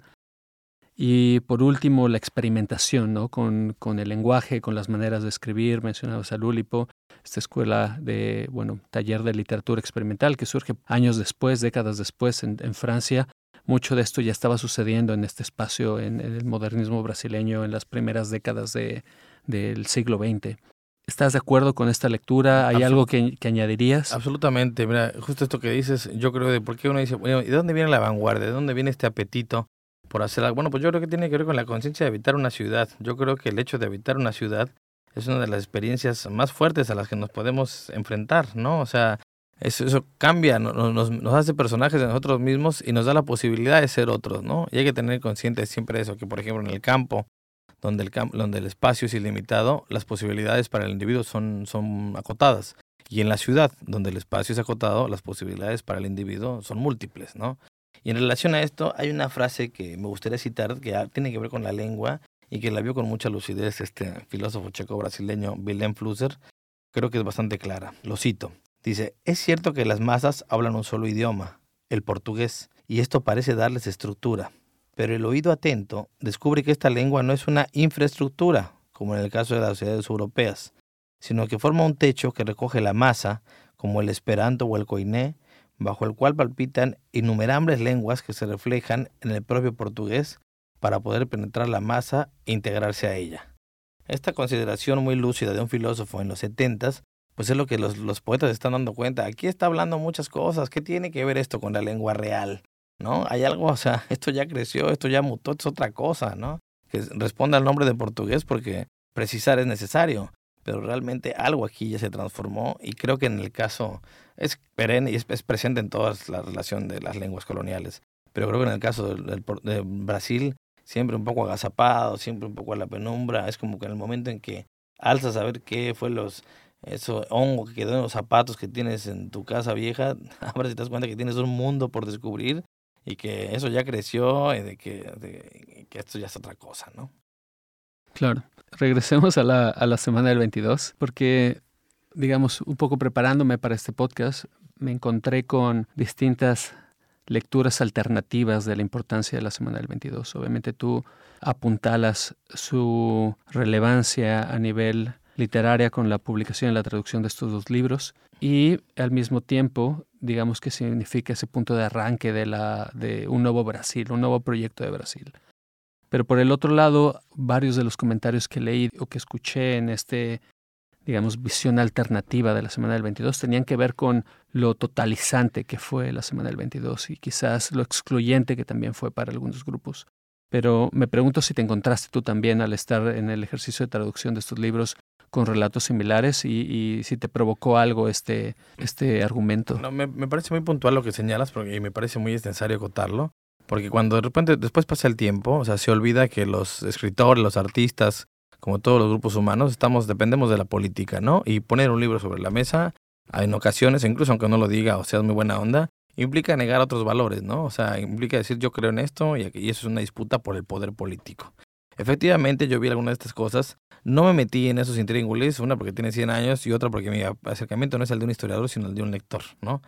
Y por último, la experimentación, ¿no? Con el lenguaje, con las maneras de escribir. Mencionabas a Lúlipo, esta escuela de, bueno, taller de literatura experimental que surge años después, décadas después en Francia. Mucho de esto ya estaba sucediendo en este espacio, en el modernismo brasileño, en las primeras décadas del siglo XX. ¿Estás de acuerdo con esta lectura? ¿Hay algo que añadirías? Absolutamente. Mira, justo esto que dices, yo creo de por qué uno dice, bueno, ¿y de dónde viene la vanguardia? ¿De dónde viene este apetito por hacer algo? Bueno, pues yo creo que tiene que ver con la conciencia de habitar una ciudad. Yo creo que el hecho de habitar una ciudad es una de las experiencias más fuertes a las que nos podemos enfrentar, ¿no? O sea, eso cambia, nos hace personajes de nosotros mismos y nos da la posibilidad de ser otros, ¿no? Y hay que tener consciente siempre eso, que por ejemplo en el campo, donde el espacio es ilimitado, las posibilidades para el individuo son acotadas. Y en la ciudad, donde el espacio es acotado, las posibilidades para el individuo son múltiples, ¿no? Y en relación a esto, hay una frase que me gustaría citar que tiene que ver con la lengua y que la vio con mucha lucidez este filósofo checo-brasileño Wilhelm Flusser. Creo que es bastante clara. Lo cito. Dice, es cierto que las masas hablan un solo idioma, el portugués, y esto parece darles estructura. Pero el oído atento descubre que esta lengua no es una infraestructura, como en el caso de las sociedades europeas, sino que forma un techo que recoge la masa, como el esperanto o el koiné, bajo el cual palpitan innumerables lenguas que se reflejan en el propio portugués para poder penetrar la masa e integrarse a ella. Esta consideración muy lúcida de un filósofo en los 70s, pues es lo que los poetas están dando cuenta. Aquí está hablando muchas cosas. ¿Qué tiene que ver esto con la lengua real? ¿No? Hay algo, o sea, esto ya creció, esto ya mutó, es otra cosa, ¿no? Que responda al nombre de portugués porque precisar es necesario, pero realmente algo aquí ya se transformó y creo que en el caso es perenne y es presente en toda la relación de las lenguas coloniales. Pero creo que en el caso de Brasil, siempre un poco agazapado, siempre un poco a la penumbra, es como que en el momento en que alzas a ver qué fue eso hongo que quedó en los zapatos que tienes en tu casa vieja, ahora sí te das cuenta que tienes un mundo por descubrir. Y que eso ya creció y de que esto ya es otra cosa, ¿no? Claro. Regresemos a la semana del 22, porque, digamos, un poco preparándome para este podcast, me encontré con distintas lecturas alternativas de la importancia de la semana del 22. Obviamente tú apuntalas su relevancia a nivel literaria con la publicación y la traducción de estos dos libros y al mismo tiempo digamos que significa ese punto de arranque de un nuevo Brasil, un nuevo proyecto de Brasil. Pero por el otro lado, varios de los comentarios que leí o que escuché en este, digamos, visión alternativa de la Semana del 22 tenían que ver con lo totalizante que fue la Semana del 22 y quizás lo excluyente que también fue para algunos grupos. Pero me pregunto si te encontraste tú también al estar en el ejercicio de traducción de estos libros con relatos similares y si te provocó algo este argumento. No, me parece muy puntual lo que señalas y me parece muy necesario acotarlo, porque cuando de repente después pasa el tiempo, o sea, se olvida que los escritores, los artistas, como todos los grupos humanos, dependemos de la política, ¿no? Y poner un libro sobre la mesa, en ocasiones, incluso aunque no lo diga o sea, es muy buena onda, implica negar otros valores, ¿no? O sea, implica decir yo creo en esto y eso es una disputa por el poder político. Efectivamente, yo vi algunas de estas cosas. No me metí en esos intríngulis, una porque tiene 100 años y otra porque mi acercamiento no es el de un historiador, sino el de un lector, ¿no?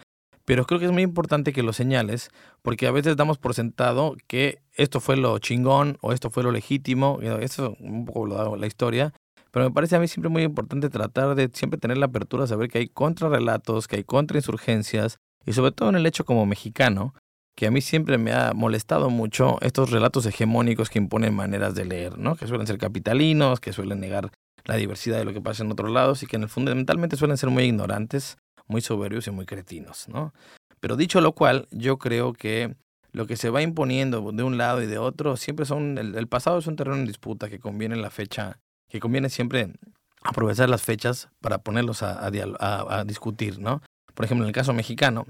Pero creo que es muy importante que lo señales, porque a veces damos por sentado que esto fue lo chingón o esto fue lo legítimo, eso un poco lo da la historia, pero me parece a mí siempre muy importante tratar de siempre tener la apertura a saber que hay contrarrelatos, que hay contrainsurgencias, y sobre todo en el hecho como mexicano, que a mí siempre me ha molestado mucho estos relatos hegemónicos que imponen maneras de leer, ¿no? Que suelen ser capitalinos, que suelen negar la diversidad de lo que pasa en otros lados y que fundamentalmente suelen ser muy ignorantes, muy soberbios y muy cretinos, ¿no? Pero dicho lo cual, yo creo que lo que se va imponiendo de un lado y de otro siempre son... El pasado es un terreno en disputa que conviene en la fecha, que conviene siempre aprovechar las fechas para ponerlos a discutir, ¿no? Por ejemplo, en el caso mexicano,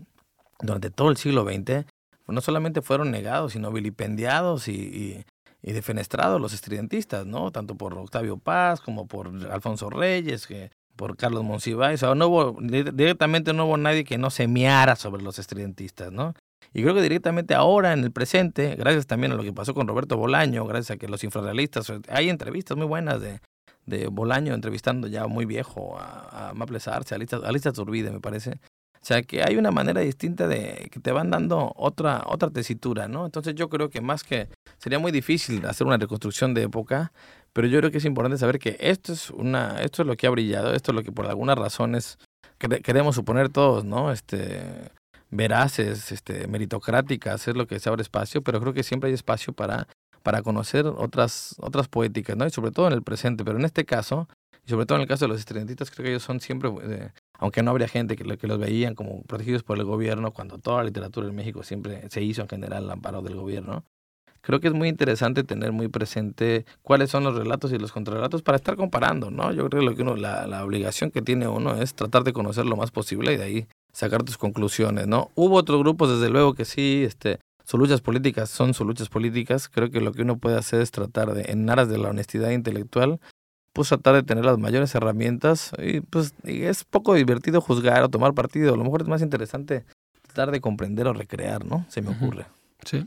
durante todo el siglo XX... no solamente fueron negados, sino vilipendiados y defenestrados los estridentistas, ¿no? Tanto por Octavio Paz como por Alfonso Reyes, por Carlos Monsiváis. O sea, no hubo nadie que no semeara sobre los estridentistas, ¿no? Y creo que directamente ahora, en el presente, gracias también a lo que pasó con Roberto Bolaño, gracias a que los infrarrealistas... Hay entrevistas muy buenas de Bolaño entrevistando ya muy viejo a Maples Arce, a Alicia Turbide, me parece. O sea, que hay una manera distinta de que te van dando otra tesitura, ¿no? Entonces yo creo que más que Sería muy difícil hacer una reconstrucción de época, pero yo creo que es importante saber que esto es lo que ha brillado, esto es lo que por algunas razones queremos suponer todos, ¿no? Veraces, meritocráticas, es lo que se abre espacio, pero creo que siempre hay espacio para conocer otras poéticas, ¿no? Y sobre todo en el presente, pero en este caso, y sobre todo en el caso de los estridentistas, creo que ellos son siempre, aunque no habría gente que los veían como protegidos por el gobierno, cuando toda la literatura en México siempre se hizo en general al amparo del gobierno, creo que es muy interesante tener muy presente cuáles son los relatos y los contrarrelatos para estar comparando, ¿no? Yo creo que la obligación que tiene uno es tratar de conocer lo más posible y de ahí sacar tus conclusiones, ¿no? Hubo otros grupos, desde luego, que sí, sus luchas políticas. Creo que lo que uno puede hacer es tratar de, en aras de la honestidad intelectual, pues tratar de tener las mayores herramientas y pues y es poco divertido juzgar o tomar partido. A lo mejor es más interesante tratar de comprender o recrear, ¿no? Se me ocurre. Sí.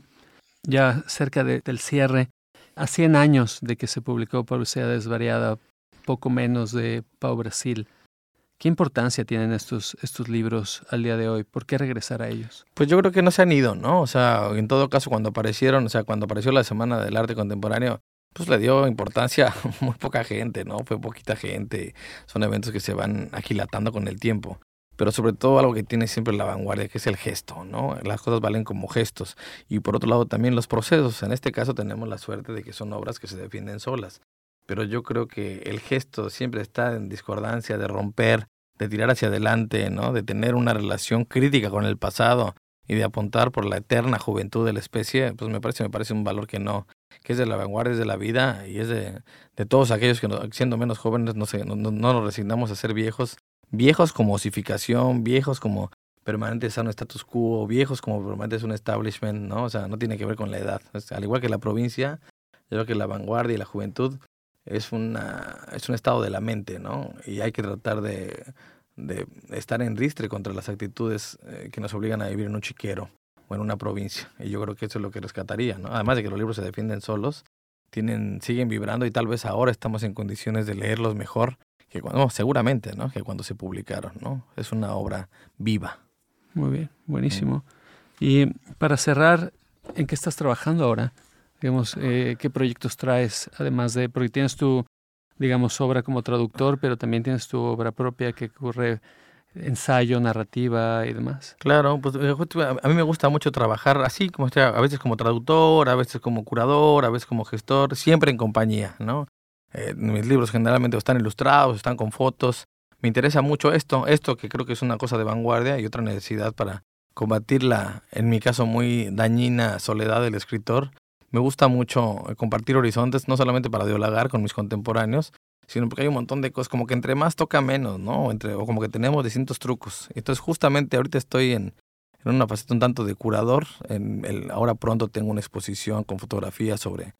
Ya cerca del cierre, a 100 años de que se publicó Paulicea desvariada, poco menos de Pau Brasil, ¿qué importancia tienen estos libros al día de hoy? ¿Por qué regresar a ellos? Pues yo creo que no se han ido, ¿no? O sea, en todo caso, cuando apareció la Semana del Arte Contemporáneo, pues le dio importancia a muy poca gente, ¿no? Fue poquita gente. Son eventos que se van agilatando con el tiempo. Pero sobre todo algo que tiene siempre la vanguardia, que es el gesto, ¿no? Las cosas valen como gestos. Y por otro lado también los procesos. En este caso tenemos la suerte de que son obras que se defienden solas. Pero yo creo que el gesto siempre está en discordancia de romper, de tirar hacia adelante, ¿no? De tener una relación crítica con el pasado y de apuntar por la eterna juventud de la especie, pues me parece un valor que es de la vanguardia, es de la vida y es de todos aquellos que siendo menos jóvenes no nos resignamos a ser viejos como osificación, viejos como permanente sano status quo, viejos como permanente es un establishment, ¿no? O sea, no tiene que ver con la edad. O sea, al igual que la provincia, yo creo que la vanguardia y la juventud es un estado de la mente, ¿no? Y hay que tratar de estar en ristre contra las actitudes que nos obligan a vivir en un chiquero o en una provincia. Y yo creo que eso es lo que rescataría, ¿no? Además de que los libros se defienden solos, siguen vibrando y tal vez ahora estamos en condiciones de leerlos mejor que seguramente, ¿no? Que cuando se publicaron, ¿no? Es una obra viva. Muy bien, buenísimo. Y para cerrar, ¿en qué estás trabajando ahora? Digamos, ¿qué proyectos traes? Además de, porque tienes tu, digamos, obra como traductor, pero también tienes tu obra propia que ocurre ensayo, narrativa y demás. Claro, pues a mí me gusta mucho trabajar así, como estoy, a veces como traductor, a veces como curador, a veces como gestor, siempre en compañía, ¿no? Mis libros generalmente están ilustrados, están con fotos. Me interesa mucho esto que creo que es una cosa de vanguardia y otra necesidad para combatir la, en mi caso, muy dañina soledad del escritor. Me gusta mucho compartir horizontes, no solamente para dialogar con mis contemporáneos, sino porque hay un montón de cosas, como que entre más toca menos, ¿no? O como que tenemos distintos trucos. Entonces, justamente ahorita estoy en una faceta un tanto de curador. Ahora pronto tengo una exposición con fotografías sobre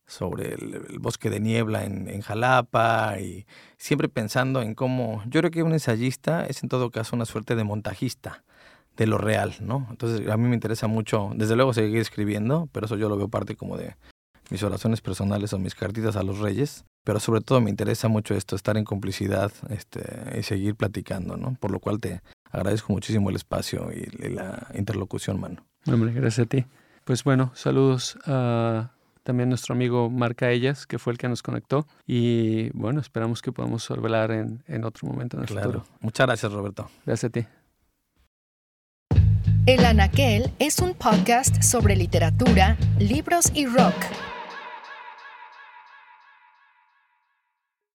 el bosque de niebla en Jalapa, y siempre pensando en cómo... Yo creo que un ensayista es en todo caso una suerte de montajista de lo real, ¿no? Entonces, a mí me interesa mucho, desde luego, seguir escribiendo, pero eso yo lo veo parte como de mis oraciones personales o mis cartitas a los reyes, pero sobre todo me interesa mucho esto, estar en complicidad y seguir platicando, ¿no? Por lo cual te agradezco muchísimo el espacio y la interlocución, mano. Hombre, gracias a ti. Pues bueno, saludos a también nuestro amigo Marcaellas, que fue el que nos conectó, y bueno, esperamos que podamos hablar en otro momento en el futuro. Muchas gracias, Roberto. Gracias a ti. El Anaquel es un podcast sobre literatura, libros y rock.